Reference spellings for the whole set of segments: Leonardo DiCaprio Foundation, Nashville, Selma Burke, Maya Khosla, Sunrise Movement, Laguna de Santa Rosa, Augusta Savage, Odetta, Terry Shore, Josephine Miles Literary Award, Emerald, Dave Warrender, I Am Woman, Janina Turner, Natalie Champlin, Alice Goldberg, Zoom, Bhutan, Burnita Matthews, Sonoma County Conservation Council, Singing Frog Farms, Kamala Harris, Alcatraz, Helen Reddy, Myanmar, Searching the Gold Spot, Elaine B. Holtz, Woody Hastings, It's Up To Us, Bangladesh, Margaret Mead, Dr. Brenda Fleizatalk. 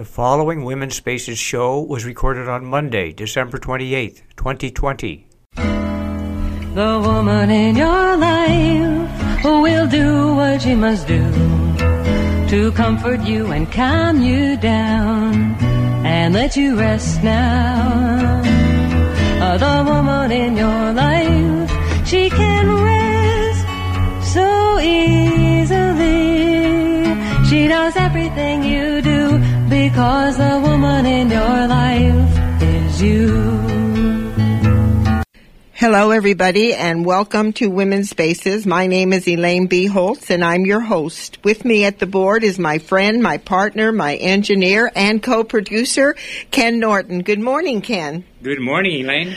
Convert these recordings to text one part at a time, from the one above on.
The following Women's Spaces show was recorded on Monday, December 28th, 2020. The woman in your life will do what she must do to comfort you and calm you down and let you rest now. The woman in your life, she can rest so easily. She does everything you do because the woman in your life is you. Hello, everybody, and welcome to Women's Spaces. My name is Elaine B. Holtz, and I'm your host. With me at the board is my friend, my partner, my engineer, and co-producer, Ken Norton. Good morning, Ken. Good morning, Elaine.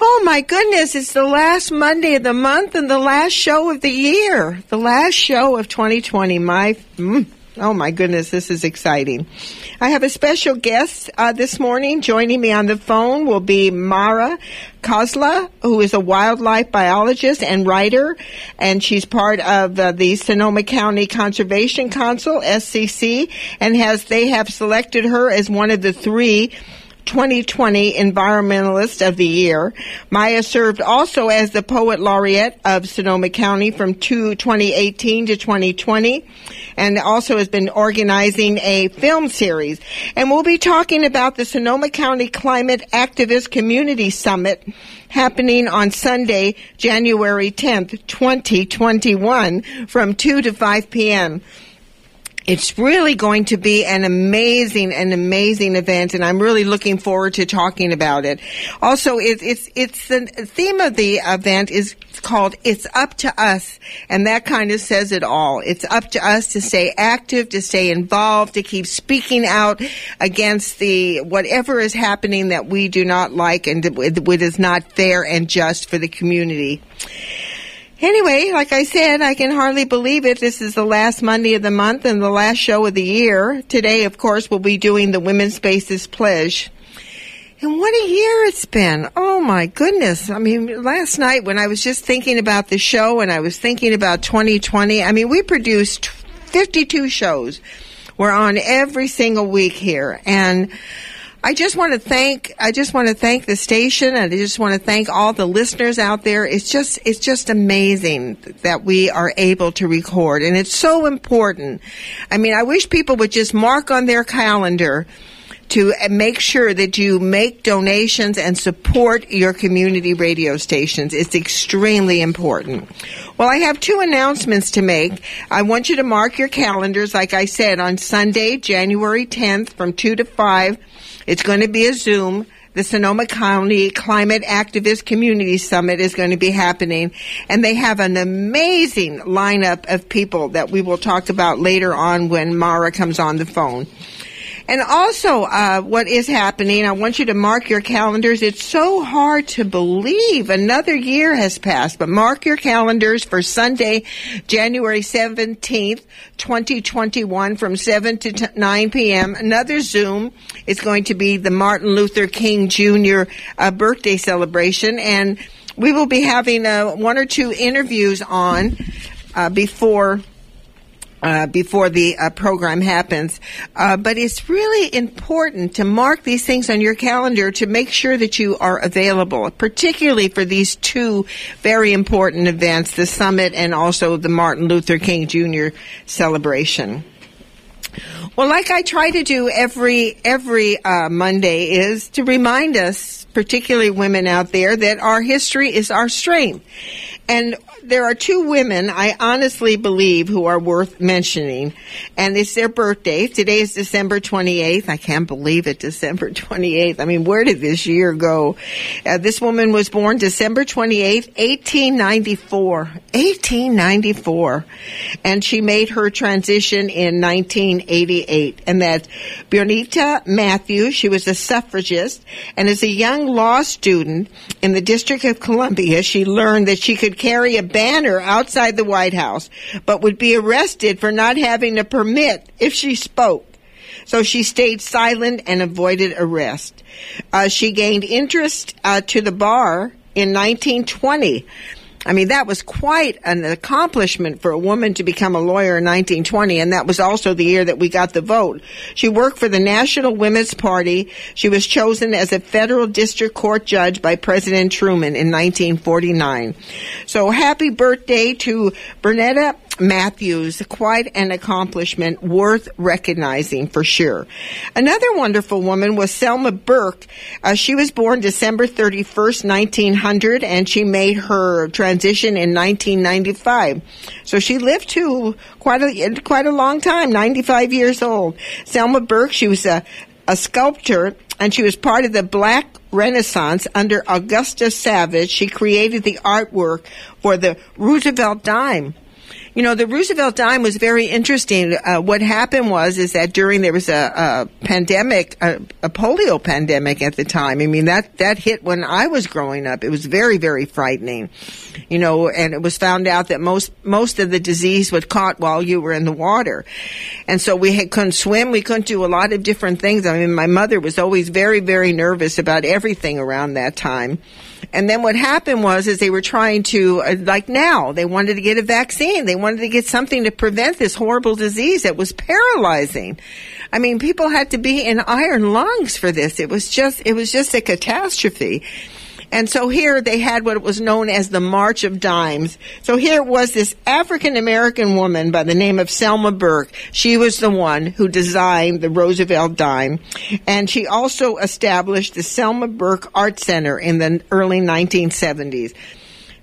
Oh, my goodness, it's the last Monday of the month and the last show of the year, the last show of 2020. Oh, my goodness, this is exciting. I have a special guest this morning. Joining me on the phone will be Maya Khosla, who is a wildlife biologist and writer, and she's part of the Sonoma County Conservation Council, SCC, and they have selected her as one of the three 2020 Environmentalist of the Year. Maya served also as the Poet Laureate of Sonoma County from 2018 to 2020, and also has been organizing a film series. And we'll be talking about the Sonoma County Climate Activist Community Summit happening on Sunday, January 10th, 2021 from 2 to 5 p.m. It's really going to be an amazing event, and I'm really looking forward to talking about it. Also, it's the theme of the event is called It's Up To Us, and that kind of says it all. It's up to us to stay active, to stay involved, to keep speaking out against whatever is happening that we do not like and it is not fair and just for the community. Anyway, like I said, I can hardly believe it. This is the last Monday of the month and the last show of the year. Today, of course, we'll be doing the Women's Spaces Pledge. And what a year it's been. Oh, my goodness. I mean, last night when I was just thinking about the show and I was thinking about 2020, I mean, we produced 52 shows. We're on every single week here. And I just want to thank the station, and I just want to thank all the listeners out there. It's just amazing that we are able to record, and it's so important. I mean, I wish people would just mark on their calendar to make sure that you make donations and support your community radio stations. It's extremely important. Well, I have two announcements to make. I want you to mark your calendars, like I said, on Sunday, January 10th from 2 to 5. It's going to be a Zoom. The Sonoma County Climate Activist Community Summit is going to be happening, and they have an amazing lineup of people that we will talk about later on when Mara comes on the phone. And also, what is happening, I want you to mark your calendars. It's so hard to believe another year has passed, but mark your calendars for Sunday, January 17th, 2021 from 7 to 9 p.m. Another Zoom is going to be the Martin Luther King Jr. Birthday celebration, and we will be having one or two interviews on before the program happens. But it's really important to mark these things on your calendar to make sure that you are available, particularly for these two very important events, the summit and also the Martin Luther King Jr. celebration. Well, like I try to do every Monday is to remind us, particularly women out there, that our history is our strength. And there are two women I honestly believe who are worth mentioning, and it's their birthday. Today is December 28th. I can't believe it, December 28th. I mean, where did this year go? This woman was born December 28th, 1894. 1894. And she made her transition in 1988. And that's Burnita Matthews. She was a suffragist, and as a young law student in the District of Columbia, she learned that she could carry a banner outside the White House, but would be arrested for not having a permit if she spoke. So she stayed silent and avoided arrest. She gained interest to the bar in 1920. I mean, that was quite an accomplishment for a woman to become a lawyer in 1920, and that was also the year that we got the vote. She worked for the National Women's Party. She was chosen as a federal district court judge by President Truman in 1949. So happy birthday to Burnita Matthews, quite an accomplishment worth recognizing for sure. Another wonderful woman was Selma Burke. She was born December 31st, 1900, and she made her transition in 1995. So she lived to quite a long time, 95 years old. Selma Burke, she was a sculptor, and she was part of the Black Renaissance under Augusta Savage. She created the artwork for the Roosevelt dime. You know, the Roosevelt dime was very interesting. What happened was that there was a pandemic, a polio pandemic at the time. I mean, that hit when I was growing up. It was very, very frightening, you know, and it was found out that most of the disease was caught while you were in the water. And so couldn't swim. We couldn't do a lot of different things. I mean, my mother was always very, very nervous about everything around that time. And then what happened was they were trying to, like now, they wanted to get a vaccine. They wanted to get something to prevent this horrible disease that was paralyzing. I mean, people had to be in iron lungs for this. It was just a catastrophe. And so here they had what was known as the March of Dimes. So here was this African-American woman by the name of Selma Burke. She was the one who designed the Roosevelt dime. And she also established the Selma Burke Art Center in the early 1970s.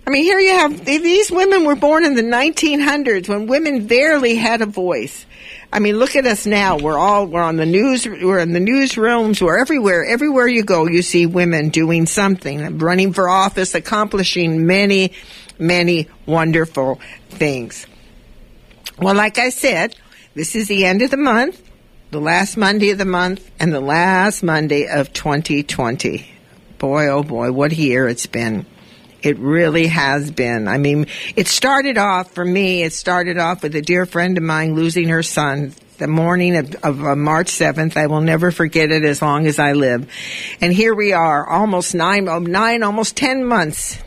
I mean, here you have, these women were born in the 1900s when women barely had a voice. I mean, look at us now. We're on the news, we're in the newsrooms, we're everywhere. Everywhere you go, you see women doing something, running for office, accomplishing many, many wonderful things. Well, like I said, this is the end of the month, the last Monday of the month, and the last Monday of 2020. Boy, oh boy, what a year it's been. It really has been. I mean, it started off with a dear friend of mine losing her son the morning of March 7th. I will never forget it as long as I live. And here we are, almost almost 10 months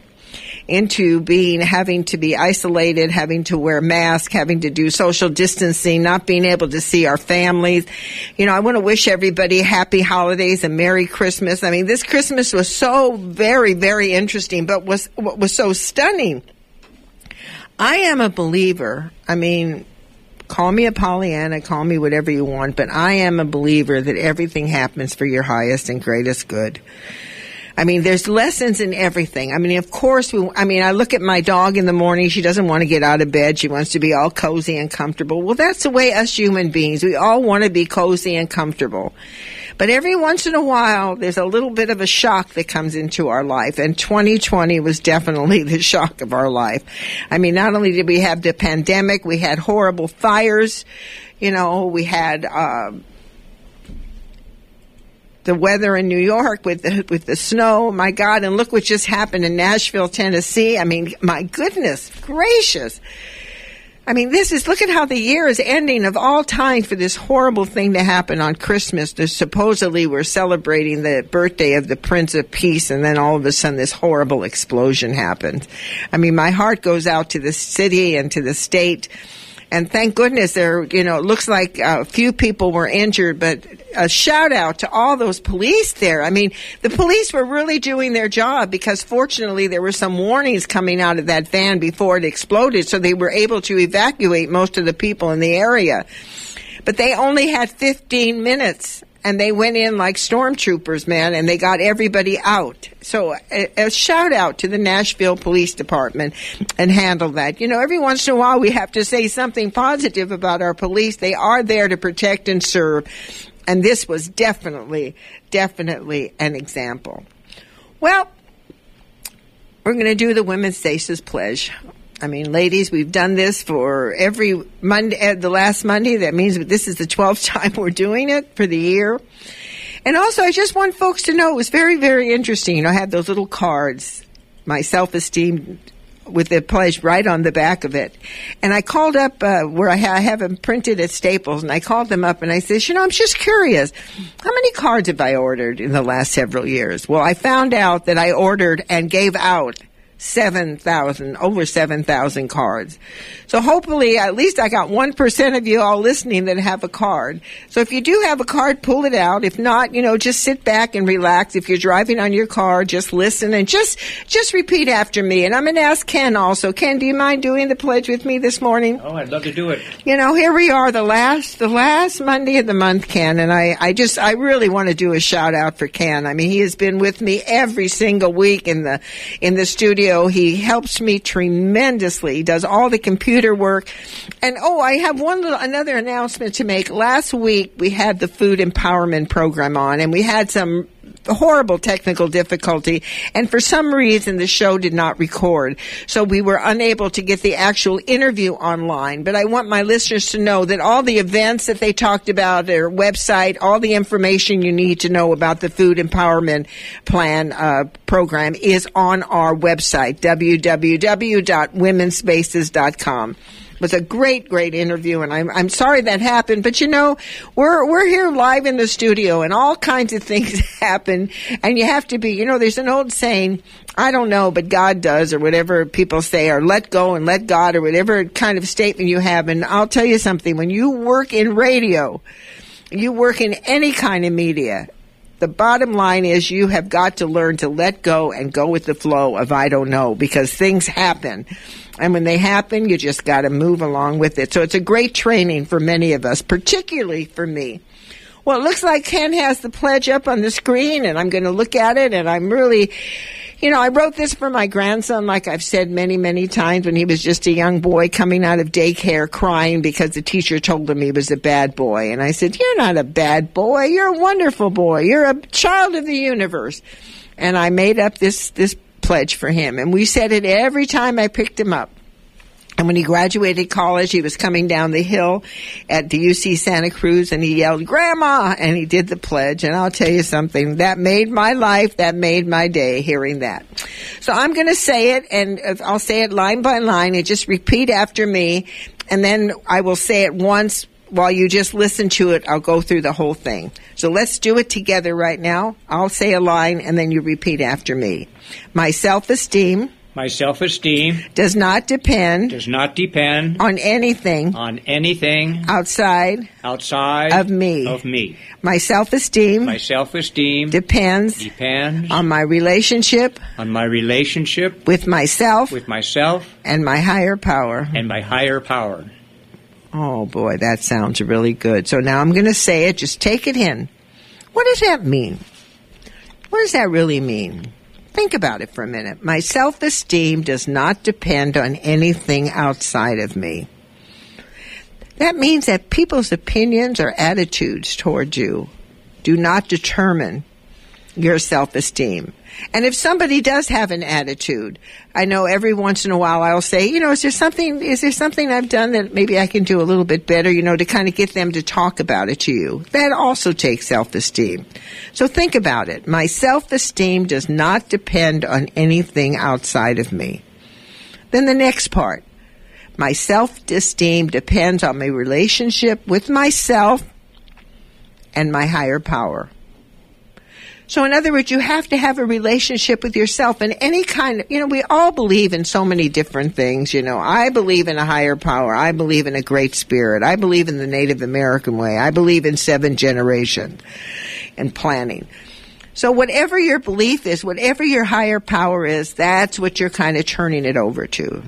into having to be isolated, having to wear masks, having to do social distancing, not being able to see our families. You know, I want to wish everybody happy holidays and Merry Christmas. I mean, this Christmas was so very, very interesting, but what was so stunning. I am a believer. I mean, call me a Pollyanna, call me whatever you want, but I am a believer that everything happens for your highest and greatest good. I mean, there's lessons in everything. I mean, of course, I look at my dog in the morning. She doesn't want to get out of bed. She wants to be all cozy and comfortable. Well, that's the way us human beings, we all want to be cozy and comfortable. But every once in a while, there's a little bit of a shock that comes into our life. And 2020 was definitely the shock of our life. I mean, not only did we have the pandemic, we had horrible fires. You know, we had the weather in New York with the snow, my God, and look what just happened in Nashville, Tennessee. I mean, my goodness gracious. I mean, look at how the year is ending of all time for this horrible thing to happen on Christmas. Supposedly we're celebrating the birthday of the Prince of Peace, and then all of a sudden this horrible explosion happens. I mean, my heart goes out to the city and to the state. And thank goodness it looks like a few people were injured, but a shout out to all those police there. I mean, the police were really doing their job because fortunately there were some warnings coming out of that van before it exploded. So they were able to evacuate most of the people in the area, but they only had 15 minutes. And they went in like stormtroopers, man, and they got everybody out. So a shout out to the Nashville Police Department and handle that. You know, every once in a while we have to say something positive about our police. They are there to protect and serve. And this was definitely, definitely an example. Well, we're going to do the Women's Spaces Pledge. I mean, ladies, we've done this for every Monday, the last Monday. That means this is the 12th time we're doing it for the year. And also, I just want folks to know it was very, very interesting. I had those little cards, my self-esteem with the pledge right on the back of it. And I called up where I have them printed at Staples, and I called them up and I said, I'm just curious, how many cards have I ordered in the last several years? Well, I found out that I ordered and gave out over 7,000 cards. So hopefully, at least I got 1% of you all listening that have a card. So if you do have a card, pull it out. If not, you know, just sit back and relax. If you're driving on your car, just listen and just repeat after me. And I'm going to ask Ken also. Ken, do you mind doing the pledge with me this morning? Oh, I'd love to do it. You know, here we are, the last Monday of the month, Ken, and I really want to do a shout out for Ken. I mean, he has been with me every single week in the studio. He helps me tremendously. He does all the computer work. And, I have another announcement to make. Last week, we had the Food Empowerment Program on, and we had some horrible technical difficulty, and for some reason the show did not record, so we were unable to get the actual interview online. But I want my listeners to know that all the events that they talked about, their website, all the information you need to know about the Food Empowerment Plan program is on our website, www.womensspaces.com. It was a great interview, and I'm sorry that happened, but you know, we're here live in the studio, and all kinds of things happen, and you have to be, there's an old saying, I don't know, but God does, or whatever people say, or let go and let God, or whatever kind of statement you have. And I'll tell you something, when you work in radio, you work in any kind of media, the bottom line is you have got to learn to let go and go with the flow of I don't know, because things happen. And when they happen, you just got to move along with it. So it's a great training for many of us, particularly for me. Well, it looks like Ken has the pledge up on the screen, and I'm going to look at it, and I'm really... I wrote this for my grandson, like I've said many, many times, when he was just a young boy coming out of daycare crying because the teacher told him he was a bad boy. And I said, you're not a bad boy. You're a wonderful boy. You're a child of the universe. And I made up this pledge for him. And we said it every time I picked him up. And when he graduated college, he was coming down the hill at the UC Santa Cruz, and he yelled, Grandma, and he did the pledge. And I'll tell you something, that made my life, that made my day, hearing that. So I'm going to say it, and I'll say it line by line, and just repeat after me, and then I will say it once while you just listen to it. I'll go through the whole thing. So let's do it together right now. I'll say a line, and then you repeat after me. My self-esteem... My self-esteem does not depend on anything outside of me. My self-esteem depends on my relationship with myself and my higher power. Oh boy, that sounds really good. So now I'm going to say it. Just take it in. What does that mean? What does that really mean? Think about it for a minute. My self-esteem does not depend on anything outside of me. That means that people's opinions or attitudes toward you do not determine your self-esteem. And if somebody does have an attitude, I know every once in a while I'll say, is there something I've done that maybe I can do a little bit better, to kind of get them to talk about it to you. That also takes self-esteem. So think about it. My self-esteem does not depend on anything outside of me. Then the next part. My self-esteem depends on my relationship with myself and my higher power. So in other words, you have to have a relationship with yourself, and any kind of, we all believe in so many different things, I believe in a higher power. I believe in a great spirit. I believe in the Native American way. I believe in 7 generations and planning. So whatever your belief is, whatever your higher power is, that's what you're kind of turning it over to.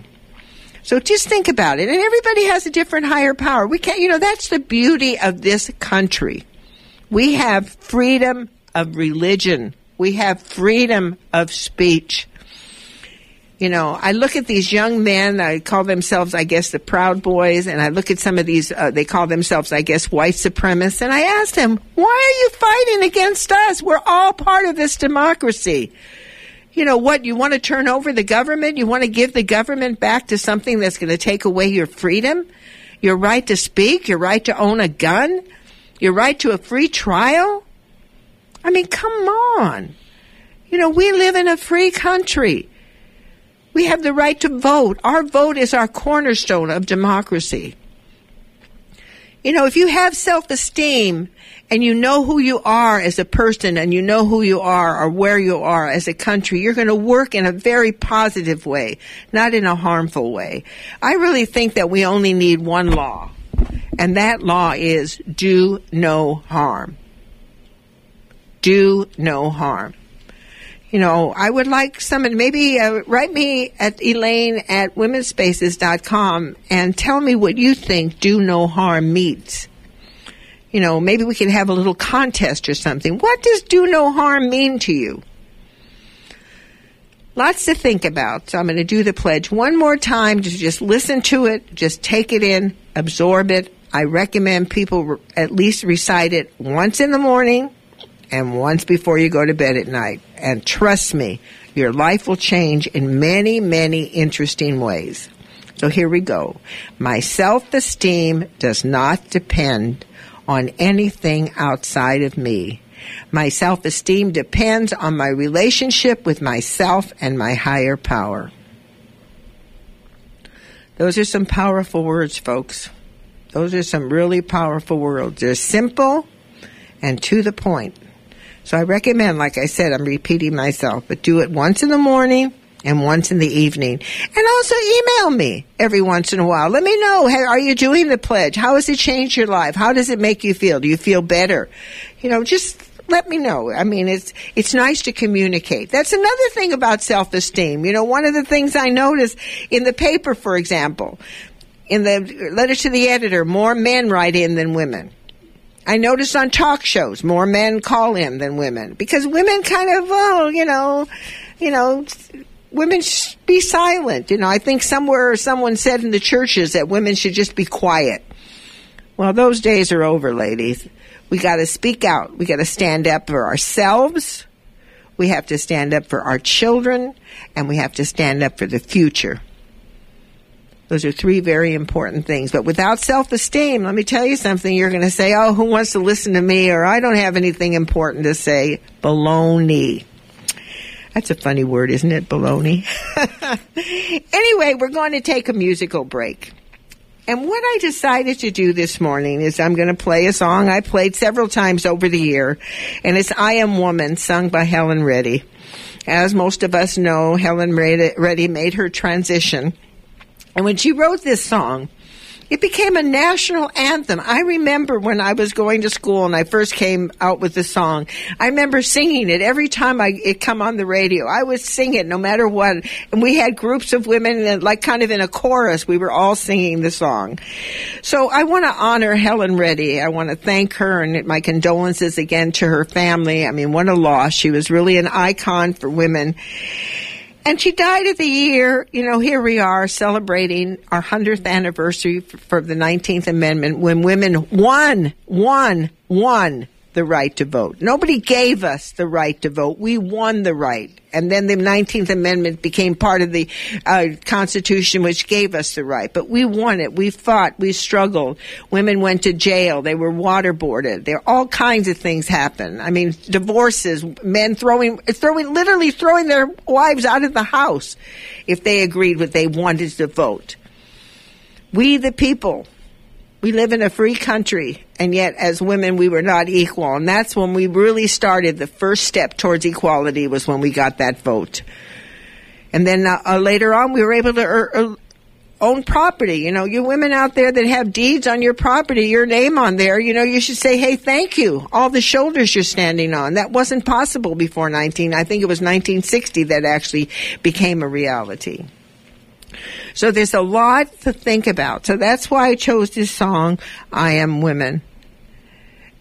So just think about it. And everybody has a different higher power. We can't, that's the beauty of this country. We have freedom of religion. We have freedom of speech. I look at these young men, I call themselves, I guess, the Proud Boys, and I look at some of these, they call themselves, I guess, white supremacists, and I ask them, why are you fighting against us? We're all part of this democracy. You want to turn over the government? You want to give the government back to something that's going to take away your freedom, your right to speak, your right to own a gun, your right to a free trial? I mean, come on. We live in a free country. We have the right to vote. Our vote is our cornerstone of democracy. If you have self-esteem and you know who you are as a person and you know who you are or where you are as a country, you're going to work in a very positive way, not in a harmful way. I really think that we only need one law, and that law is do no harm. Do no harm. You know, I would like someone, maybe write me at Elaine@womensspaces.com and tell me what you think do no harm means. You know, maybe we can have a little contest or something. What does do no harm mean to you? Lots to think about. So I'm going to do the pledge one more time to just listen to it, just take it in, absorb it. I recommend people at least recite it once in the morning and once before you go to bed at night. And trust me, your life will change in many, many interesting ways. So here we go. My self-esteem does not depend on anything outside of me. My self-esteem depends on my relationship with myself and my higher power. Those are some powerful words, folks. Those are some really powerful words. They're simple and to the point. So I recommend, like I said, I'm repeating myself, but do it once in the morning and once in the evening. And also email me every once in a while. Let me know, hey, are you doing the pledge? How has it changed your life? How does it make you feel? Do you feel better? You know, just let me know. I mean, it's nice to communicate. That's another thing about self-esteem. You know, one of the things I noticed in the paper, for example, in the letter to the editor, more men write in than women. I noticed on talk shows, more men call in than women because women kind of, women should be silent. You know, I think somewhere someone said in the churches that women should just be quiet. Well, those days are over, ladies. We got to speak out. We got to stand up for ourselves. We have to stand up for our children, and we have to stand up for the future. Those are three very important things. But without self-esteem, let me tell you something, you're going to say, oh, who wants to listen to me? Or I don't have anything important to say. Baloney. That's a funny word, isn't it? Baloney. Anyway, we're going to take a musical break. And what I decided to do this morning is I'm going to play a song I played several times over the year. And it's I Am Woman, sung by Helen Reddy. As most of us know, Helen Reddy made her transition. And when she wrote this song, it became a national anthem. I remember when I was going to school and I first came out with the song, I remember singing it every time it come on the radio. I would sing it no matter what. And we had groups of women, and like kind of in a chorus, we were all singing the song. So I want to honor Helen Reddy. I want to thank her, and my condolences again to her family. I mean, what a loss. She was really an icon for women. And she died of the year. You know, here we are celebrating our 100th anniversary for the 19th Amendment when women won the right to vote. Nobody gave us the right to vote. We won the right. And then the 19th Amendment became part of the Constitution, which gave us the right. But we won it. We fought. We struggled. Women went to jail. They were waterboarded. There all kinds of things happened. I mean, divorces, men literally throwing their wives out of the house if they agreed what they wanted to vote. We, the people. We live in a free country, and yet as women we were not equal. And that's when we really started the first step towards equality, was when we got that vote. And then later on we were able to own property. You know, you women out there that have deeds on your property, your name on there, you know, you should say, hey, thank you. All the shoulders you're standing on. That wasn't possible before 1960 that actually became a reality. So there's a lot to think about. So that's why I chose this song, I Am Woman,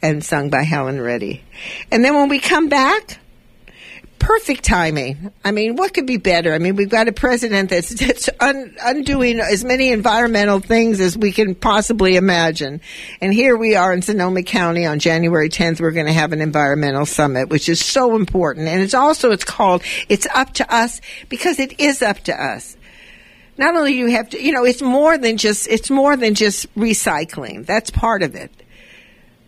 and sung by Helen Reddy. And then when we come back, perfect timing. I mean, what could be better? I mean, we've got a president that's undoing as many environmental things as we can possibly imagine. And here we are in Sonoma County on January 10th. We're going to have an environmental summit, which is so important. And it's called It's Up To Us, because it is up to us. Not only do you have to, you know, it's more than just recycling. That's part of it.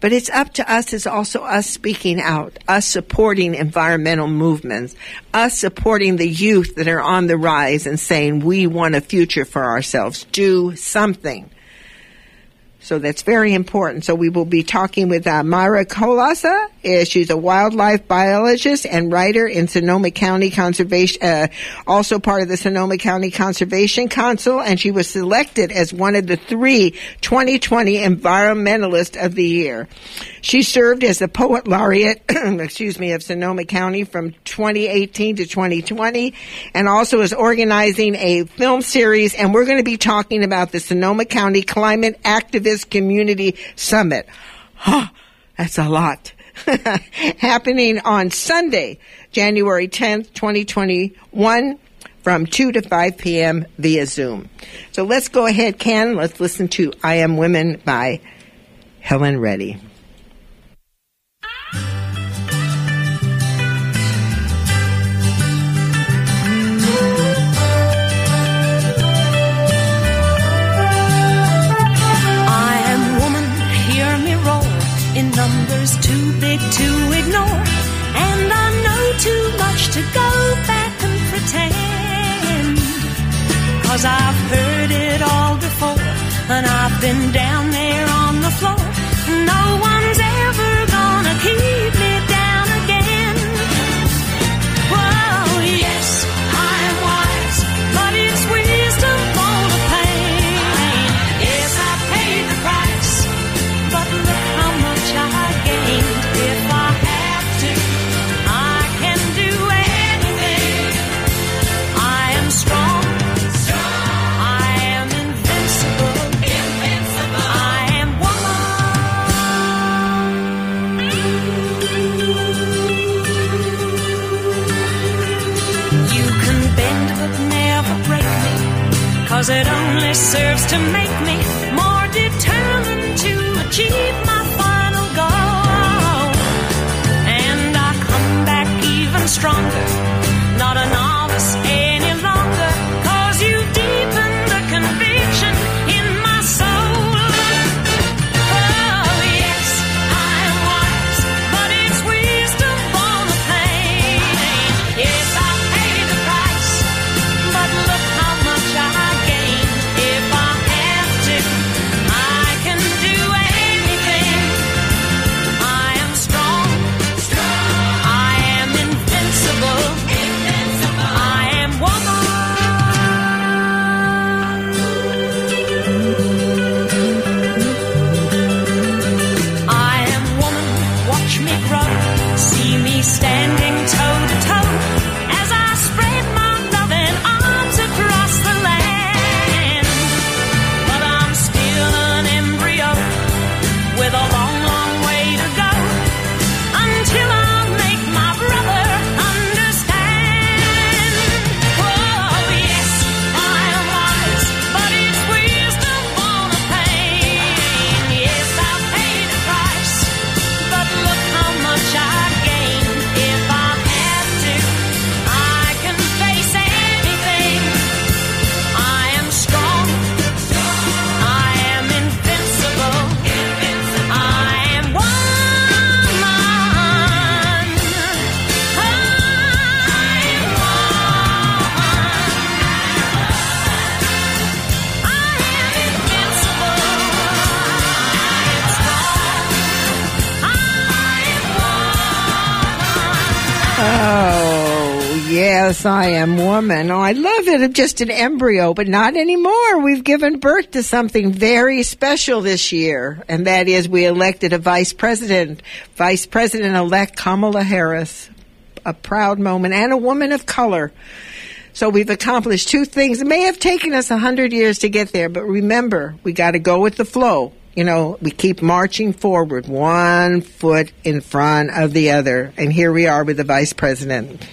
But it's up to us. It's also us speaking out, us supporting environmental movements, us supporting the youth that are on the rise and saying we want a future for ourselves. Do something. So that's very important. So we will be talking with Maya Khosla. She's a wildlife biologist and writer in Sonoma County Conservation, also part of the Sonoma County Conservation Council, and she was selected as one of the three 2020 Environmentalists of the Year. She served as the Poet Laureate, of Sonoma County from 2018 to 2020, and also is organizing a film series, and we're going to be talking about the Sonoma County Climate Activist Community Summit. Huh, that's a lot. Happening on Sunday, January 10th, 2021, from 2 to 5 p.m. via Zoom. So let's go ahead, Ken. Let's listen to I Am Woman by Helen Reddy. Numbers too big to ignore, and I know too much to go back and pretend, 'cause I've heard it all before, and I've been down there on the floor. No one's ever gonna keep me down again. Whoa, yes, I am wise, but it's wisdom for the pain. Yes, I paid the price, but look how much I gained. If I have to, I can do anything. I am strong. I am invincible. I am woman. You can bend but never break me, 'cause it only serves to make me more determined to achieve my final goal. And I come back even stronger, not a novice any longer, 'cause you deepened the conviction in my soul. Oh, yes, I am wise, but it's wisdom born of pain. Yes, I paid the price, but look how much I gained. If I have to, I can do anything. I am strong. I am invincible. I am woman. I am woman. Watch me grow. See me standing toe to toe as I spread my loving arms across the land. But I'm still an embryo with a long, long way to go until I make my brother understand. Oh, yes, I am wise, but it's wisdom born of pain. Yes, I paid the price, but look how much I gained. If I have to, I can face anything. I am strong. I am invincible. I am woman. I am woman. I am invincible. I am strong. I am woman. Oh, yes, I am woman. Oh, I love it. I'm just an embryo, but not anymore. We've given birth to something very special this year, and that is we elected a Vice President-elect Kamala Harris, a proud moment, and a woman of color. So we've accomplished two things. It may have taken us 100 years to get there, but remember, we got to go with the flow. You know, we keep marching forward, one foot in front of the other. And here we are with the vice president,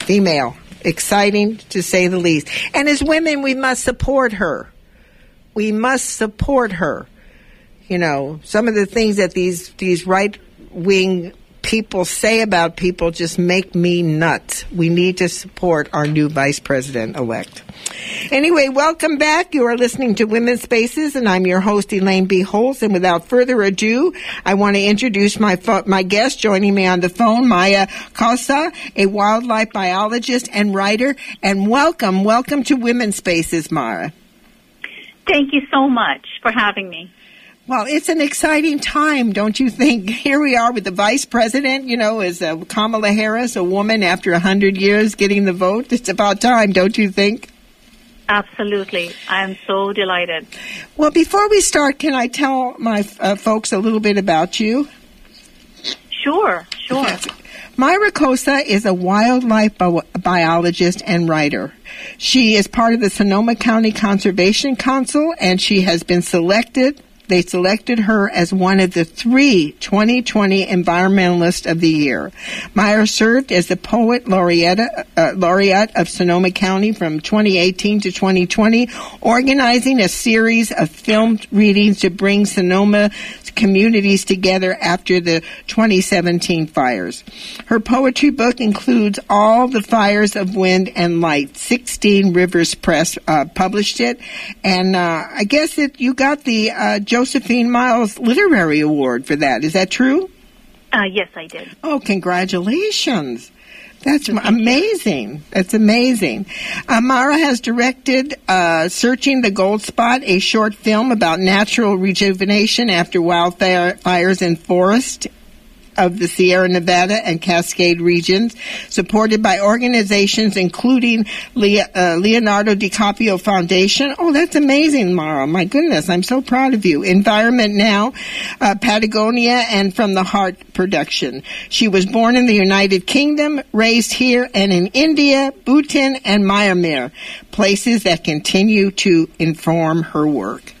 female, exciting to say the least. And as women, we must support her. We must support her. You know, some of the things that these right-wing people say about people just make me nuts. We need to support our new vice president-elect. Anyway, welcome back. You are listening to Women's Spaces, and I'm your host, Elaine B. Holtz. And without further ado, I want to introduce my guest joining me on the phone, Maya Khosla, a wildlife biologist and writer. And welcome to Women's Spaces, Maya. Thank you so much for having me. Well, it's an exciting time, don't you think? Here we are with the vice president, you know, is Kamala Harris, a woman after 100 years getting the vote. It's about time, don't you think? Absolutely. I'm so delighted. Well, before we start, can I tell my folks a little bit about you? Sure. Yes. Maya Khosla is a wildlife biologist and writer. She is part of the Sonoma County Conservation Council, and she has been selected. They selected her as one of the three 2020 Environmentalists of the Year. Maya served as the Poet Laureate of Sonoma County from 2018 to 2020, organizing a series of filmed readings to bring Sonoma communities together after the 2017 fires. Her poetry book includes All the Fires of Wind and Light. 16 Rivers Press published it, and I guess that you got the Josephine Miles Literary Award for that. Is that true? Yes, I did. Oh, congratulations. That's amazing. That's amazing. Maya has directed Searching the Gold Spot, a short film about natural rejuvenation after wildfires in forests of the Sierra Nevada and Cascade regions, supported by organizations including Leonardo DiCaprio Foundation. Oh, that's amazing, Maya. My goodness, I'm so proud of you. Environment Now, Patagonia, and From the Heart Production. She was born in the United Kingdom, raised here and in India, Bhutan, and Myanmar, places that continue to inform her work.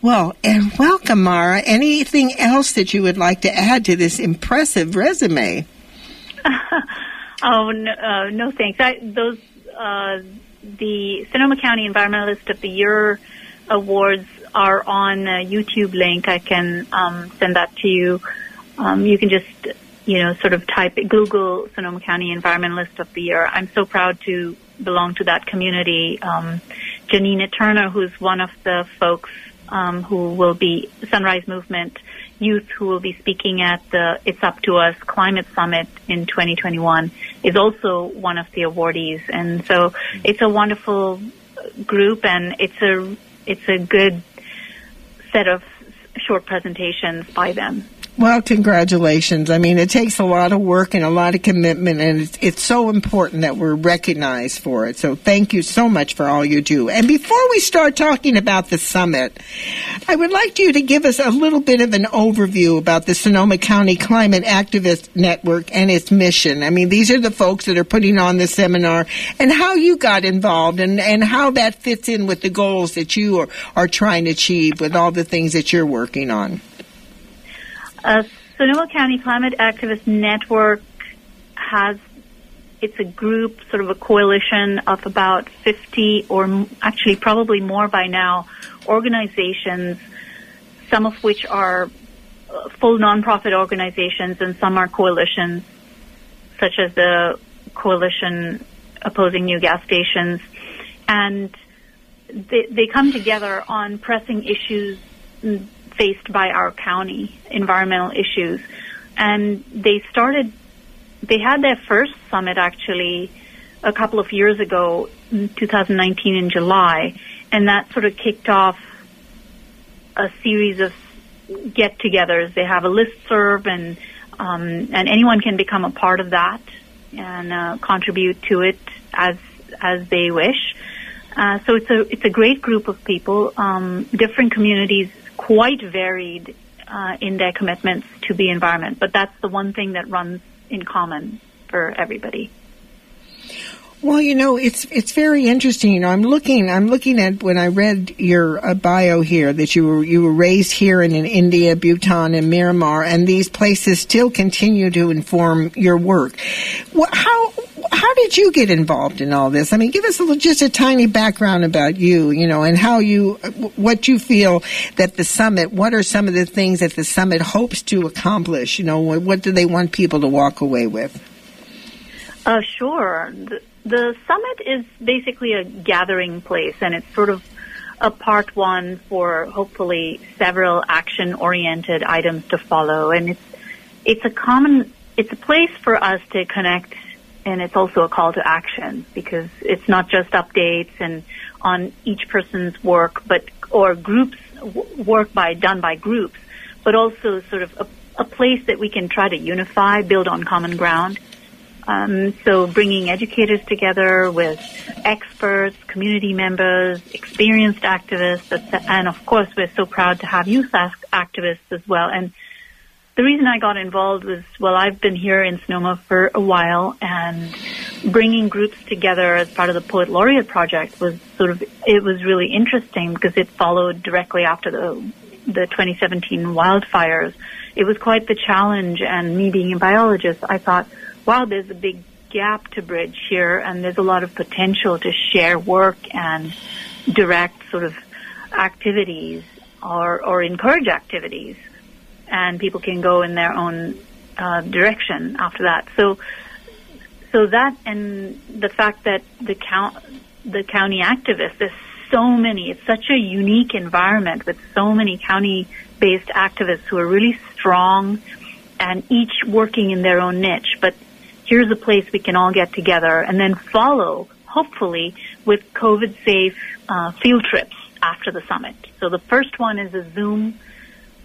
Well, and welcome, Maya. Anything else that you would like to add to this impressive resume? No, thanks. The Sonoma County Environmentalist of the Year awards are on a YouTube link. I can send that to you. You can just, sort of type it, Google Sonoma County Environmentalist of the Year. I'm so proud to belong to that community. Janina Turner, who's one of the folks who will be Sunrise Movement youth who will be speaking at the It's Up To Us Climate Summit in 2021, is also one of the awardees. And so it's a wonderful group, and it's a good set of short presentations by them. Well, congratulations. I mean, it takes a lot of work and a lot of commitment, and it's so important that we're recognized for it. So thank you so much for all you do. And before we start talking about the summit, I would like you to give us a little bit of an overview about the Sonoma County Climate Activist Network and its mission. I mean, these are the folks that are putting on this seminar, and how you got involved and how that fits in with the goals that you are trying to achieve with all the things that you're working on. Sonoma County Climate Activist Network it's a group, sort of a coalition of about 50 or actually probably more by now organizations, some of which are full nonprofit organizations and some are coalitions, such as the coalition opposing new gas stations. And they come together on pressing issues faced by our county, environmental issues. And they had their first summit actually a couple of years ago, in 2019 in July, and that sort of kicked off a series of get-togethers. They have a listserv, and anyone can become a part of that and contribute to it as they wish. So it's a great group of people, different communities, quite varied in their commitments to the environment, but that's the one thing that runs in common for everybody. Well, it's very interesting. I'm looking at when I read your bio here that you were raised here and in India, Bhutan, and Myanmar, and these places still continue to inform your work. How did you get involved in all this? I mean, give us just a tiny background about you, and how what you feel that the summit, what are some of the things that the summit hopes to accomplish? What do they want people to walk away with? Sure. The summit is basically a gathering place, and it's sort of a part one for hopefully several action-oriented items to follow. And it's a place for us to connect. And it's also a call to action, because it's not just updates and on each person's work, but or groups work done by groups, but also sort of a place that we can try to unify, build on common ground. So bringing educators together with experts, community members, experienced activists, and of course we're so proud to have youth activists as well. And the reason I got involved was, well, I've been here in Sonoma for a while, and bringing groups together as part of the Poet Laureate project was it was really interesting because it followed directly after the 2017 wildfires. It was quite the challenge, and me being a biologist, I thought, wow, there's a big gap to bridge here, and there's a lot of potential to share work and direct sort of activities or encourage activities. And people can go in their own direction after that. So that, and the fact that the county activists, there's so many. It's such a unique environment with so many county-based activists who are really strong and each working in their own niche. But here's a place we can all get together and then follow, hopefully, with COVID-safe field trips after the summit. So the first one is a Zoom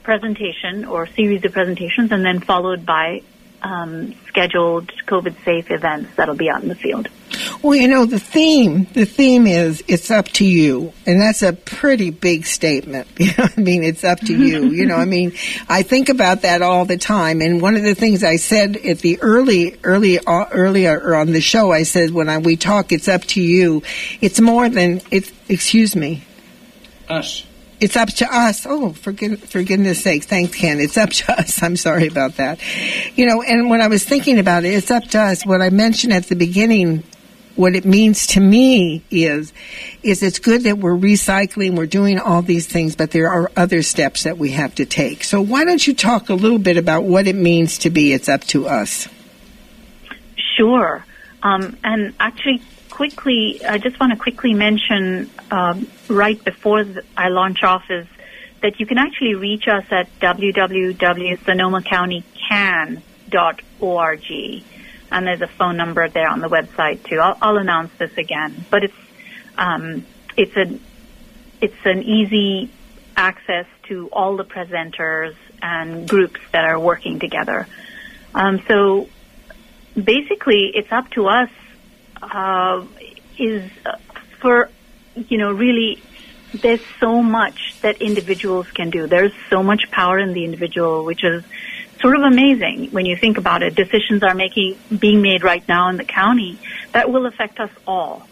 presentation or series of presentations, and then followed by scheduled COVID-safe events that'll be out in the field. Well, you know, the theme is it's up to you, and that's a pretty big statement. You know, I mean, it's up to you. You know, I mean, I think about that all the time, and one of the things I said at the earlier on the show, I said we talk, it's up to you. It's more than us. It's up to us. Oh, for goodness sakes. Thanks, Ken. It's up to us. I'm sorry about that. You know, and when I was thinking about it, it's up to us. What I mentioned at the beginning, what it means to me is it's good that we're recycling, we're doing all these things, but there are other steps that we have to take. So why don't you talk a little bit about what it means to be it's up to us? Sure. And actually, quickly, I just want to quickly mention right before I launch off is that you can actually reach us at www.sonomacountycan.org, and there's a phone number there on the website too. I'll announce this again, but it's an easy access to all the presenters and groups that are working together. So basically, it's up to us. Really, there's so much that individuals can do. There's so much power in the individual, which is sort of amazing when you think about it. Decisions are being made right now in the county that will affect us all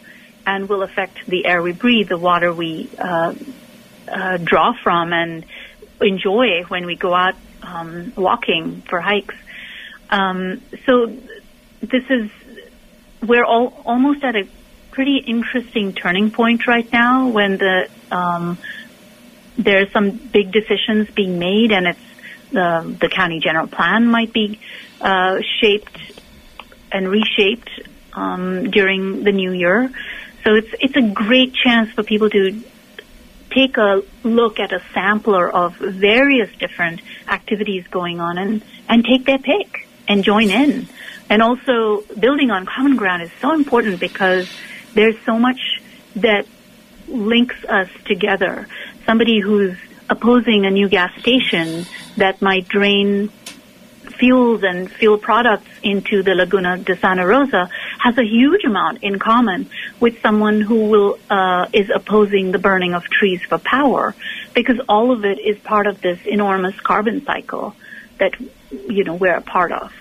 and will affect the air we breathe, the water we draw from and enjoy when we go out walking for hikes. So this is... We're almost at a pretty interesting turning point right now when there are some big decisions being made, and it's the county general plan might be shaped and reshaped during the new year. So it's a great chance for people to take a look at a sampler of various different activities going on and take their pick and join in. And also, building on common ground is so important because there's so much that links us together. Somebody who's opposing a new gas station that might drain fuels and fuel products into the Laguna de Santa Rosa has a huge amount in common with someone who is opposing the burning of trees for power, because all of it is part of this enormous carbon cycle that, you know, we're a part of.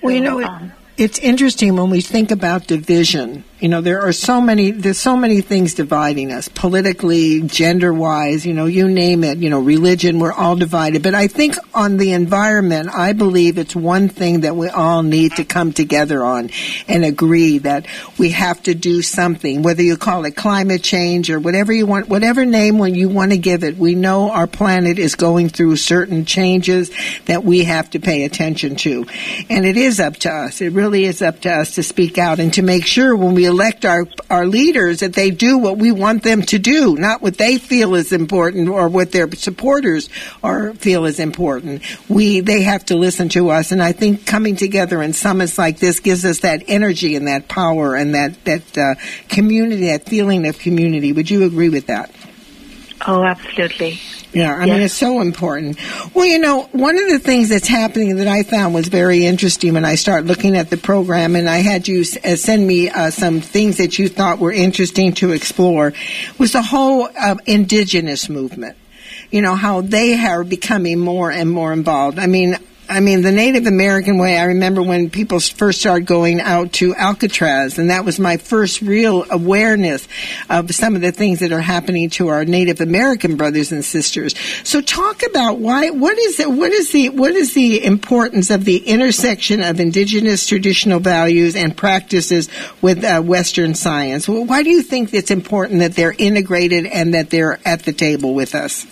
Well, you know, it's interesting when we think about division. You know, there's so many things dividing us politically, gender-wise, you know, you name it, you know, religion, we're all divided. But I think on the environment, I believe it's one thing that we all need to come together on and agree that we have to do something, whether you call it climate change or whatever you want, whatever name when you want to give it. We know our planet is going through certain changes that we have to pay attention to. And it is up to us. It really is up to us to speak out and to make sure when we elect our leaders that they do what we want them to do, not what they feel is important or what their supporters feel is important. They have to listen to us, and I think coming together in summits like this gives us that energy and that power and that community, that feeling of community. Would you agree with that? Oh, absolutely. Yeah, I mean, it's so important. Well, you know, one of the things that's happening that I found was very interesting when I started looking at the program, and I had you send me some things that you thought were interesting to explore, was the whole indigenous movement. You know, how they are becoming more and more involved. I mean, the Native American way, I remember when people first started going out to Alcatraz, and that was my first real awareness of some of the things that are happening to our Native American brothers and sisters. So talk about what is the importance of the intersection of indigenous traditional values and practices with Western science? Why do you think it's important that they're integrated and that they're at the table with us?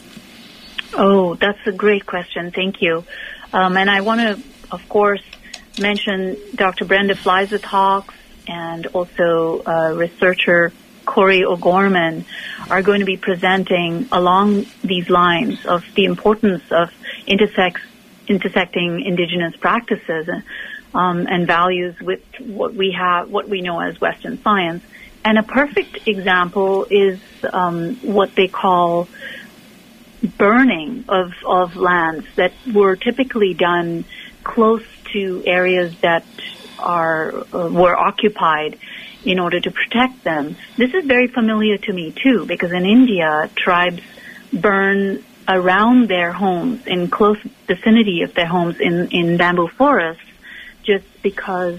Oh, that's a great question. Thank you. And I want to, of course, mention Dr. Brenda Fleizatalk and also researcher Corey O'Gorman are going to be presenting along these lines of the importance of intersecting indigenous practices and values with what we know as Western science. And a perfect example is what they call burning of lands that were typically done close to areas that were occupied in order to protect them. This is very familiar to me too, because in India, tribes burn around their homes, in close vicinity of their homes, in bamboo forests, just because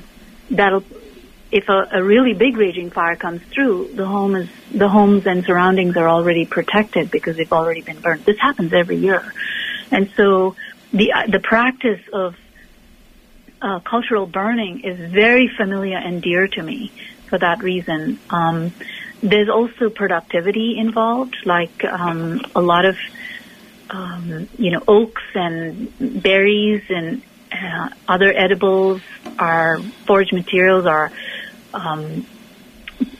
if a really big raging fire comes through, the homes and surroundings are already protected because they've already been burned. This happens every year, and so the practice of cultural burning is very familiar and dear to me for that reason. There's also productivity involved, like a lot of oaks and berries and other edibles, our forage materials are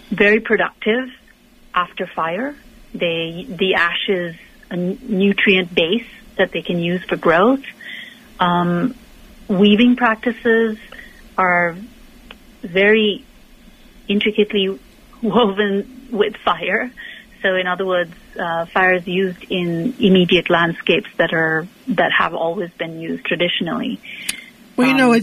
very productive after fire. The ash is a nutrient base that they can use for growth. Weaving practices are very intricately woven with fire. So, in other words, fire is used in immediate landscapes that have always been used traditionally. Well,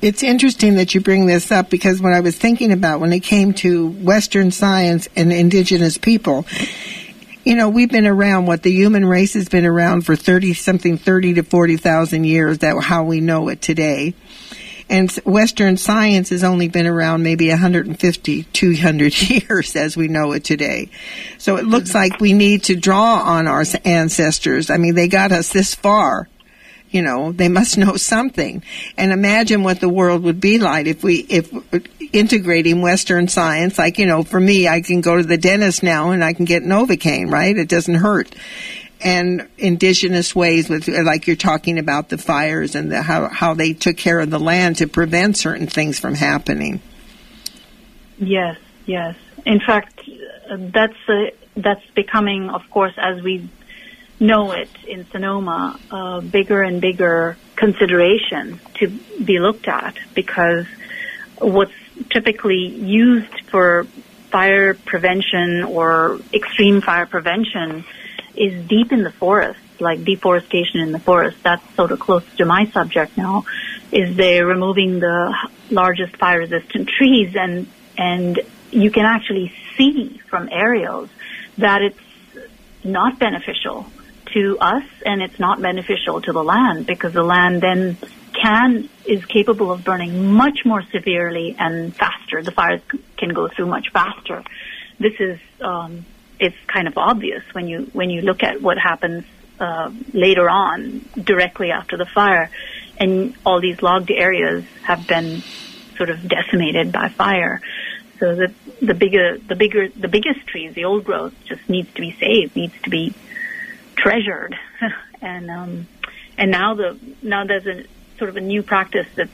it's interesting that you bring this up, because when I was thinking about when it came to Western science and indigenous people, you know, we've been around, the human race has been around for 30 to 40,000 years, that's how we know it today. And Western science has only been around maybe 150, 200 years as we know it today. So it looks like we need to draw on our ancestors. I mean, they got us this far. You know, they must know something. And imagine what the world would be like if integrating Western science, like, you know, for me, I can go to the dentist now and I can get Novocaine, right? It doesn't hurt. And indigenous ways with, like you're talking about, the fires and how they took care of the land to prevent certain things from happening. Yes. In fact, that's becoming, of course, as we know it in Sonoma, a bigger and bigger consideration to be looked at, because what's typically used for fire prevention or extreme fire prevention is deep in the forest, like deforestation in the forest. That's sort of close to my subject now, is they're removing the largest fire-resistant trees, and you can actually see from aerials that it's not beneficial to us and it's not beneficial to the land, because the land then is capable of burning much more severely and faster. The fires can go through much faster. This is... it's kind of obvious when you look at what happens later on, directly after the fire, and all these logged areas have been sort of decimated by fire. So the biggest trees, the old growth, just needs to be saved, needs to be treasured, and now there's a sort of a new practice that's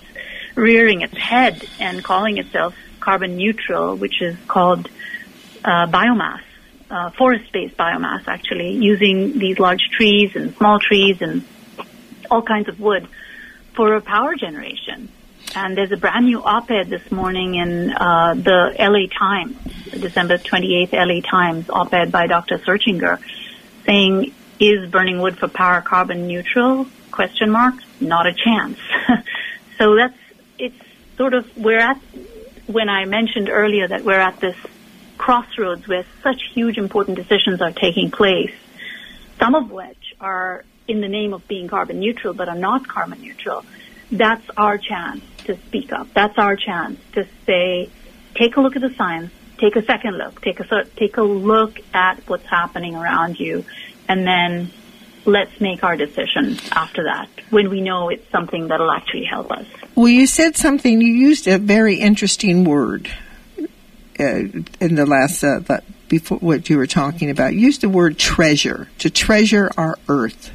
rearing its head and calling itself carbon neutral, which is called biomass. Forest-based biomass, actually, using these large trees and small trees and all kinds of wood for power generation. And there's a brand new op-ed this morning in the LA Times, December 28th LA Times op-ed by Dr. Serchinger, saying, is burning wood for power carbon neutral? Question mark. Not a chance. So it's sort of, when I mentioned earlier that we're at this crossroads where such huge important decisions are taking place, some of which are in the name of being carbon neutral but are not carbon neutral. That's our chance to speak up. That's our chance to say, take a look at the science, take a second look, take a look at what's happening around you, and then let's make our decision after that when we know it's something that'll actually help us. Well, you said something, you used a very interesting word in the last, before what you were talking about. You used the word treasure, to treasure our earth.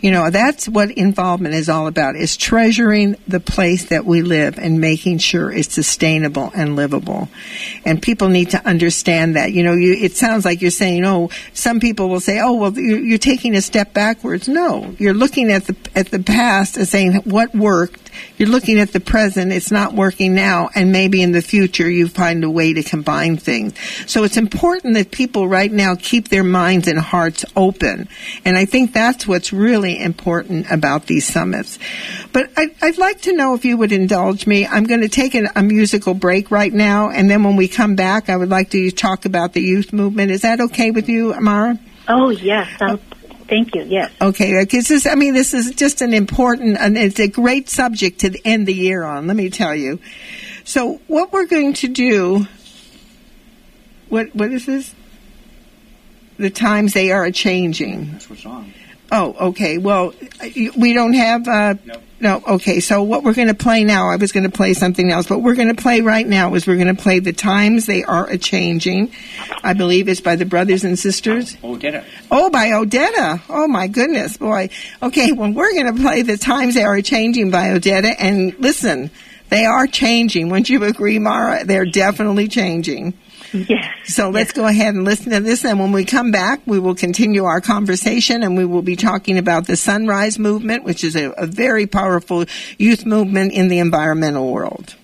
You know, that's what involvement is all about, is treasuring the place that we live and making sure it's sustainable and livable. And people need to understand that. You know, it sounds like you're saying, oh, some people will say, oh, well, you're taking a step backwards. No, you're looking at the past and saying what worked. You're looking at the present. It's not working now. And maybe in the future you find a way to combine things. So it's important that people right now keep their minds and hearts open. And I think that's what's really important about these summits. But I'd like to know if you would indulge me. I'm going to take a musical break right now. And then when we come back, I would like to talk about the youth movement. Is that okay with you, Amara? Oh, yes. Thank you. Yes. Okay. This is just an important, and it's a great subject to end the year on. Let me tell you. So, what we're going to do? What is this? The times they are changing. That's what's on. Oh, okay. Well, we don't have. No. Okay. So, what we're going to play now? I was going to play something else, but we're going to play right now. We're going to play "The Times They Are a Changing." I believe it's by the Brothers and Sisters. Odetta. Oh, by Odetta. Oh my goodness, boy. Okay. Well, we're going to play "The Times They Are a Changing" by Odetta, and listen, they are changing. Wouldn't you agree, Mara? They're definitely changing. Yes. So let's go ahead and listen to this, and when we come back, we will continue our conversation, and we will be talking about the Sunrise Movement, which is a very powerful youth movement in the environmental world.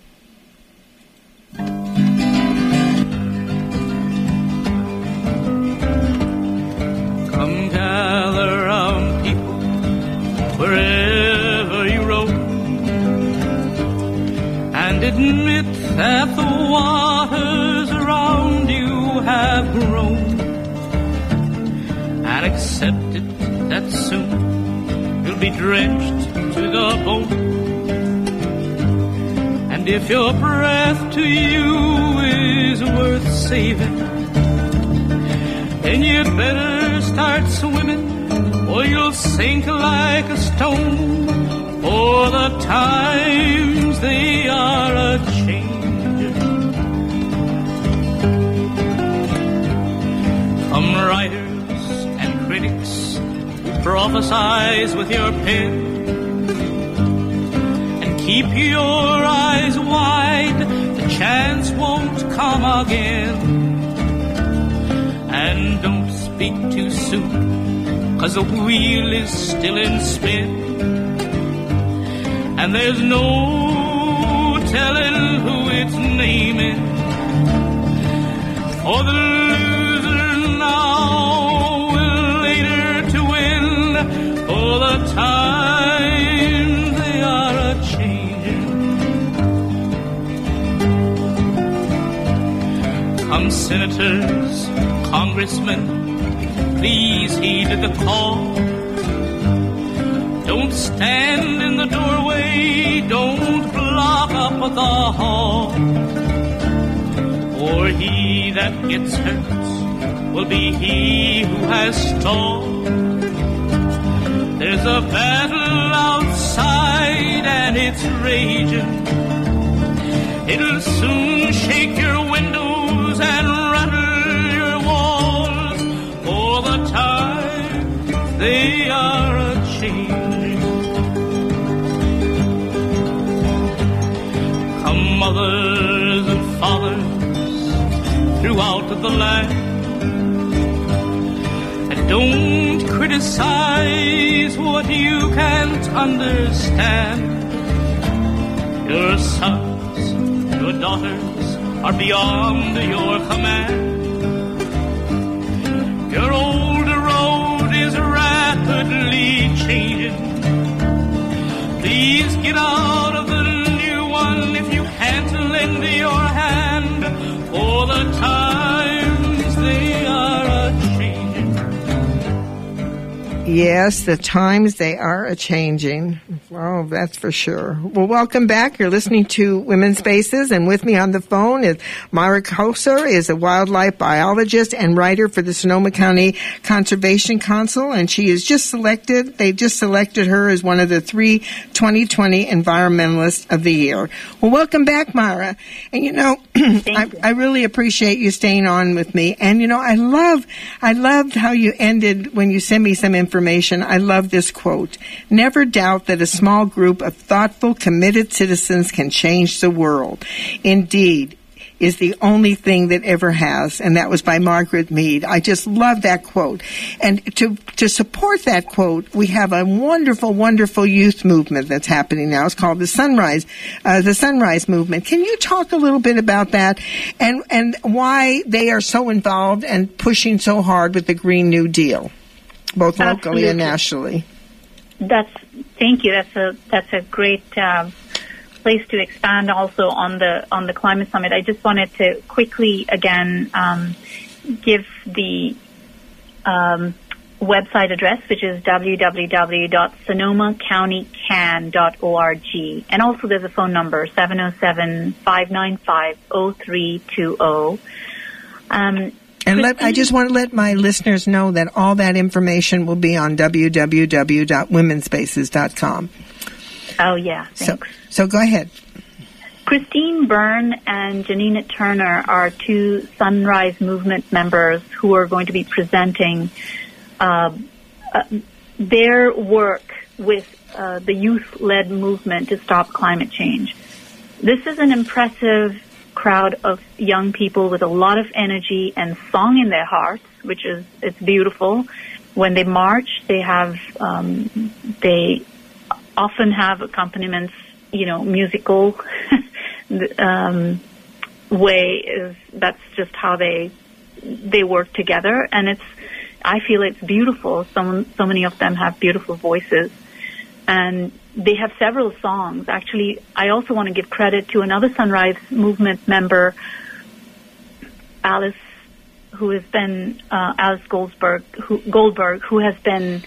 Come gather round, people, wherever you roam, and admit that the waters around you have grown, and accept it that soon you'll be drenched to the bone. And if your breath to you is worth saving, then you better start swimming, or you'll sink like a stone. For the times they are a change. Some writers and critics prophesize with your pen, and keep your eyes wide, the chance won't come again. And don't speak too soon, 'cause the wheel is still in spin, and there's no telling who it's naming. For the times they are a-changing. Come senators, congressmen, please heed the call. Don't stand in the doorway, don't block up the hall. For he that gets hurt will be he who has stalled. There's a battle outside and it's raging. It'll soon shake your windows and rattle your walls. For the times they are a-changing. Come mothers and fathers throughout the land, don't criticize what you can't understand. Your sons, your daughters are beyond your command. Your old road Get out of the new one if you can't lend your hand, for the times they are a-changing. Yes, the times they are a-changing. Oh, that's for sure. Well, welcome back. You're listening to Women's Spaces, and with me on the phone is Maya Khosla, is a wildlife biologist and writer for the Sonoma County Conservation Council, and she is just selected her as one of the three 2020 Environmentalists of the Year. Well, welcome back, Maya. And you know, I really appreciate you staying on with me. And you know, I loved how you ended when you sent me some information. I love this quote. Never doubt that a small group of thoughtful, committed citizens can change the world. Indeed, is the only thing that ever has. And that was by Margaret Mead. I just love that quote. And to support that quote, we have a wonderful, wonderful youth movement that's happening now. It's called the Sunrise Movement. Can you talk a little bit about that and why they are so involved and pushing so hard with the Green New Deal, both locally Absolutely. And nationally? Thank you. That's a great place to expand also on the climate summit. I just wanted to quickly again give the website address, which is www.sonomacountycan.org, and also there's a phone number 707-595-0320. And I just want to let my listeners know that all that information will be on www.womensspaces.com. Oh, yeah. Thanks. So go ahead. Christine Byrne and Janina Turner are two Sunrise Movement members who are going to be presenting their work with the youth-led movement to stop climate change. This is an impressive crowd of young people with a lot of energy and song in their hearts, which is, it's beautiful. When they march, they often have accompaniments, you know, musical way is, that's just how they work together. And I feel it's beautiful. So many of them have beautiful voices, and they have several songs. Actually, I also want to give credit to another Sunrise Movement member, Alice, Goldberg, who has been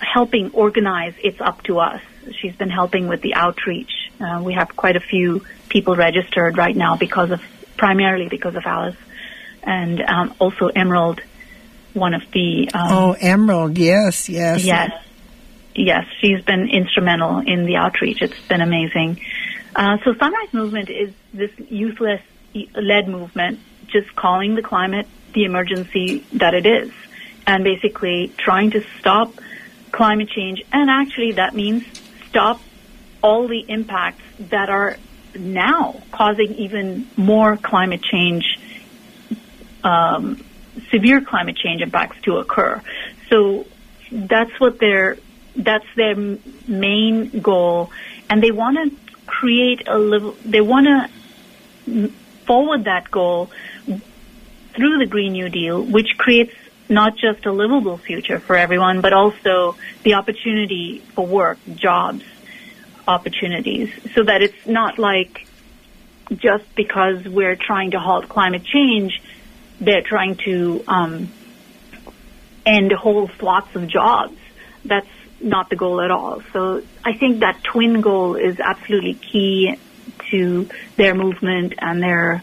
helping organize It's Up To Us. She's been helping with the outreach. We have quite a few people registered right now primarily because of Alice, and also Emerald, one of the... Emerald, yes, yes. Yes. Yes, she's been instrumental in the outreach. It's been amazing. So Sunrise Movement is this youth-led movement just calling the climate the emergency that it is, and basically trying to stop climate change. And actually that means stop all the impacts that are now causing even more climate change, severe climate change impacts to occur. So that's their main goal, and they want to they want to forward that goal through the Green New Deal, which creates not just a livable future for everyone, but also the opportunity for work, jobs, opportunities, so that it's not like just because we're trying to halt climate change, they're trying to end whole swaths of jobs. That's not the goal at all. So I think that twin goal is absolutely key to their movement and their...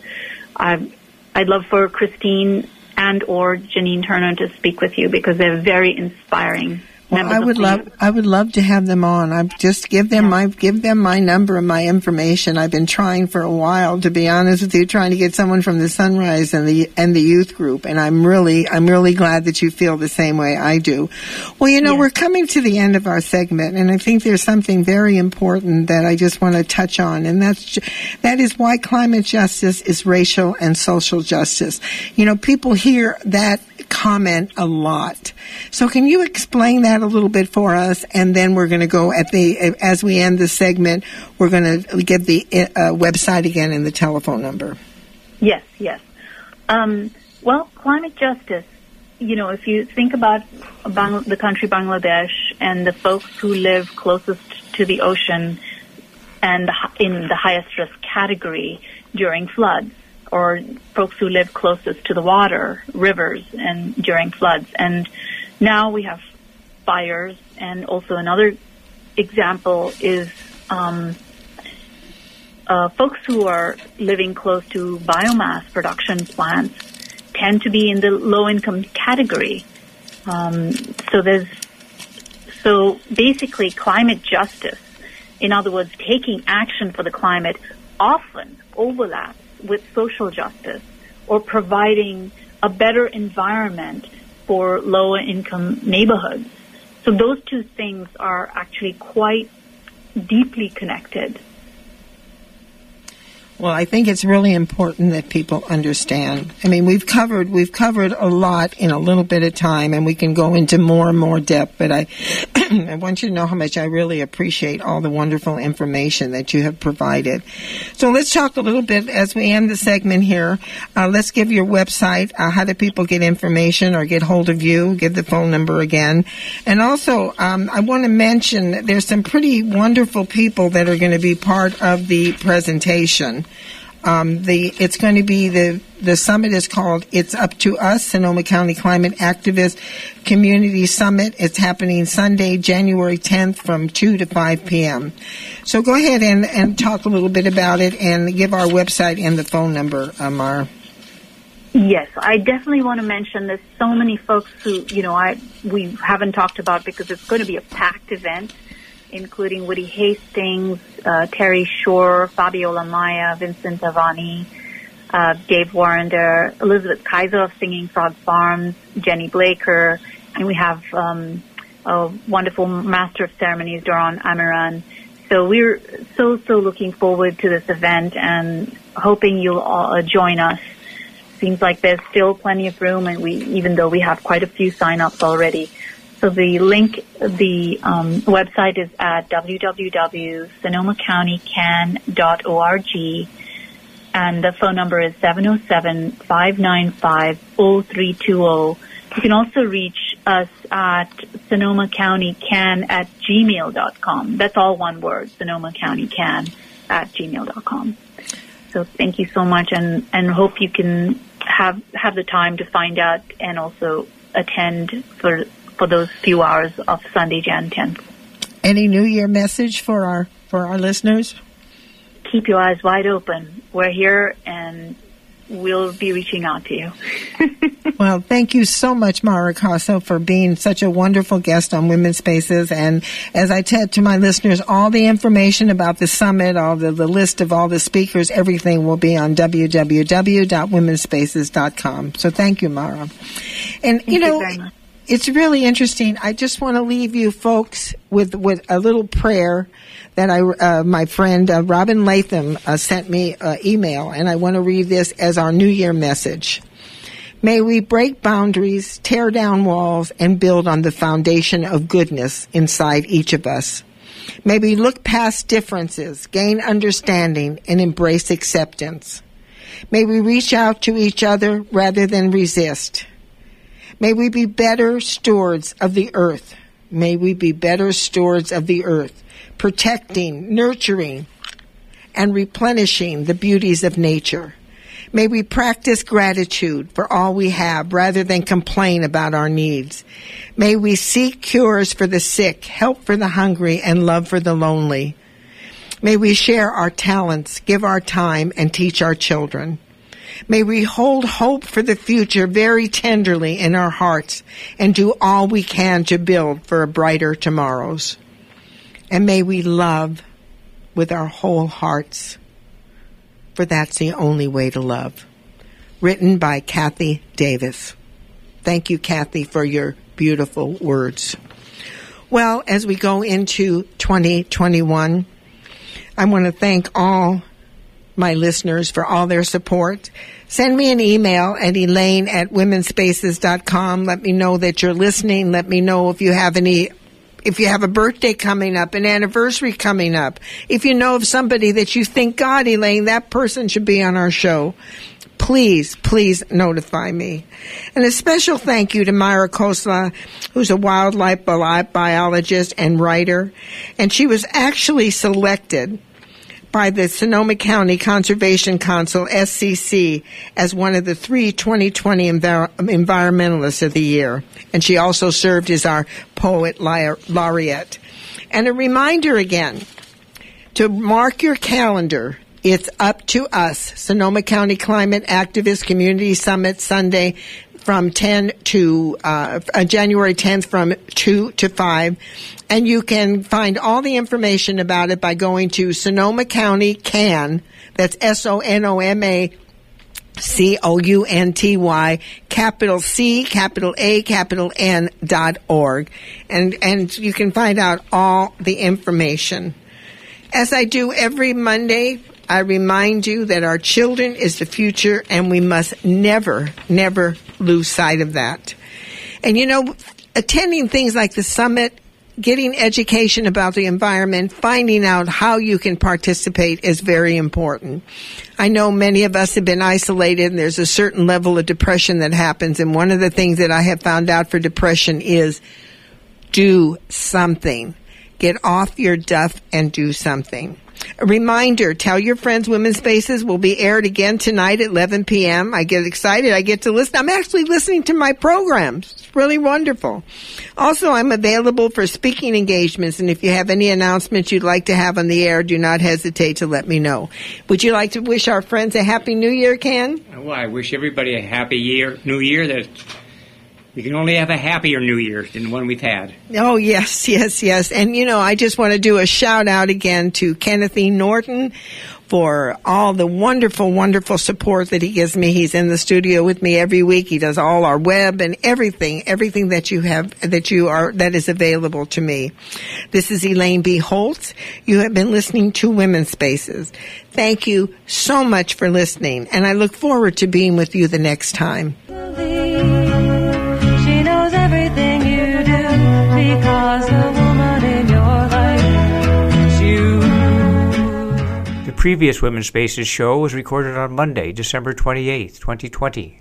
I'd love for Christine and or Janine Turner to speak with you, because they're very inspiring. Well, I would love to have them on. I just give them my number and my information. I've been trying for a while, to be honest with you, trying to get someone from the Sunrise and the youth group. And I'm really glad that you feel the same way I do. Well, you know, We're coming to the end of our segment, and I think there's something very important that I just want to touch on, and that is why climate justice is racial and social justice. You know, people hear that comment a lot. So can you explain that a little bit for us, and then we're going to go as we end this segment, we're going to get the website again and the telephone number. Yes. Well, climate justice, you know, if you think about the country Bangladesh and the folks who live closest to the ocean, and in the highest risk category during floods, or folks who live closest to the water, rivers, and during floods. And now we have fires. And also another example is folks who are living close to biomass production plants tend to be in the low-income category. So basically climate justice, in other words, taking action for the climate, often overlaps with social justice or providing a better environment for lower-income neighborhoods. So those two things are actually quite deeply connected. Well, I think it's really important that people understand. I mean, we've covered a lot in a little bit of time, and we can go into more and more depth. But I want you to know how much I really appreciate all the wonderful information that you have provided. So let's talk a little bit as we end the segment here. Let's give your website. How do people get information or get hold of you? Give the phone number again. And also, I want to mention that there's some pretty wonderful people that are going to be part of the presentation. It's going to be the summit is called It's Up To Us, Sonoma County Climate Activist Community Summit. It's happening Sunday, January 10th from 2 to 5 p.m. So go ahead and talk a little bit about it and give our website and the phone number, Amar. Yes, I definitely want to mention there's so many folks who, we haven't talked about because it's going to be a packed event, including Woody Hastings, Terry Shore, Fabiola Maya, Vincent Avani, Dave Warrender, Elizabeth Kaiser of Singing Frog Farms, Jenny Blaker, and we have a wonderful Master of Ceremonies, Doron Amaran. So we're so looking forward to this event and hoping you'll all join us. Seems like there's still plenty of room, and even though we have quite a few sign-ups already. So the link, the website is at www.sonomacountycan.org, and the phone number is 707-595-0320. You can also reach us at sonomacountycan@gmail.com. That's all one word, sonomacountycan@gmail.com. So thank you so much, and hope you can have the time to find out and also attend for those few hours of Sunday, Jan 10th. Any New Year message for our listeners? Keep your eyes wide open. We're here, and we'll be reaching out to you. Well, thank you so much, Maya Khosla, for being such a wonderful guest on Women's Spaces. And as I said to my listeners, all the information about the summit, all the list of all the speakers, everything will be on www.womensspaces.com. So thank you, Maya. And thank you very much. It's really interesting. I just want to leave you folks with a little prayer that my friend Robin Latham sent me an email, and I want to read this as our New Year message. May we break boundaries, tear down walls, and build on the foundation of goodness inside each of us. May we look past differences, gain understanding, and embrace acceptance. May we reach out to each other rather than resist. May we be better stewards of the earth. May we be better stewards of the earth, protecting, nurturing, and replenishing the beauties of nature. May we practice gratitude for all we have rather than complain about our needs. May we seek cures for the sick, help for the hungry, and love for the lonely. May we share our talents, give our time, and teach our children. May we hold hope for the future very tenderly in our hearts and do all we can to build for a brighter tomorrows. And may we love with our whole hearts, for that's the only way to love. Written by Kathy Davis. Thank you, Kathy, for your beautiful words. Well, as we go into 2021, I want to thank all my listeners for all their support. Send me an email at elaine@womensspaces.com. Let me know that you're listening. Let me know if you have a birthday coming up, an anniversary coming up. If you know of somebody that you think, God, Elaine, that person should be on our show, please notify me. And a special thank you to Maya Khosla, who's a wildlife biologist and writer. And she was actually selected by the Sonoma County Conservation Council, SCC, as one of the three 2020 Environmentalists of the Year. And she also served as our Poet Laureate. And a reminder again to mark your calendar. It's Up to Us, Sonoma County Climate Activist Community Summit, Sunday from January 10th from 2 to 5. And you can find all the information about it by going to Sonoma County CAN, that's SONOMACOUNTY, capital C, capital A, capital N .org. And you can find out all the information. As I do every Monday, I remind you that our children is the future, and we must never, never lose sight of that. And, you know, attending things like the summit, getting education about the environment, finding out how you can participate is very important. I know many of us have been isolated, and there's a certain level of depression that happens. And one of the things that I have found out for depression is do something. Get off your duff and do something. A reminder, tell your friends Women's Spaces will be aired again tonight at 11 p.m. I get excited. I get to listen. I'm actually listening to my programs. It's really wonderful. Also, I'm available for speaking engagements, and if you have any announcements you'd like to have on the air, do not hesitate to let me know. Would you like to wish our friends a Happy New Year, Ken? Well, I wish everybody a Happy New Year. We can only have a happier New Year than the one we've had. Oh, yes, yes, yes. And, you know, I just want to do a shout-out again to Kenneth E. Norton for all the wonderful, wonderful support that he gives me. He's in the studio with me every week. He does all our web and everything that you have, that is available to me. This is Elaine B. Holtz. You have been listening to Women's Spaces. Thank you so much for listening, and I look forward to being with you the next time. Everything you do, because the woman in your life is you. The previous Women's Spaces show was recorded on Monday, December 28th, 2020.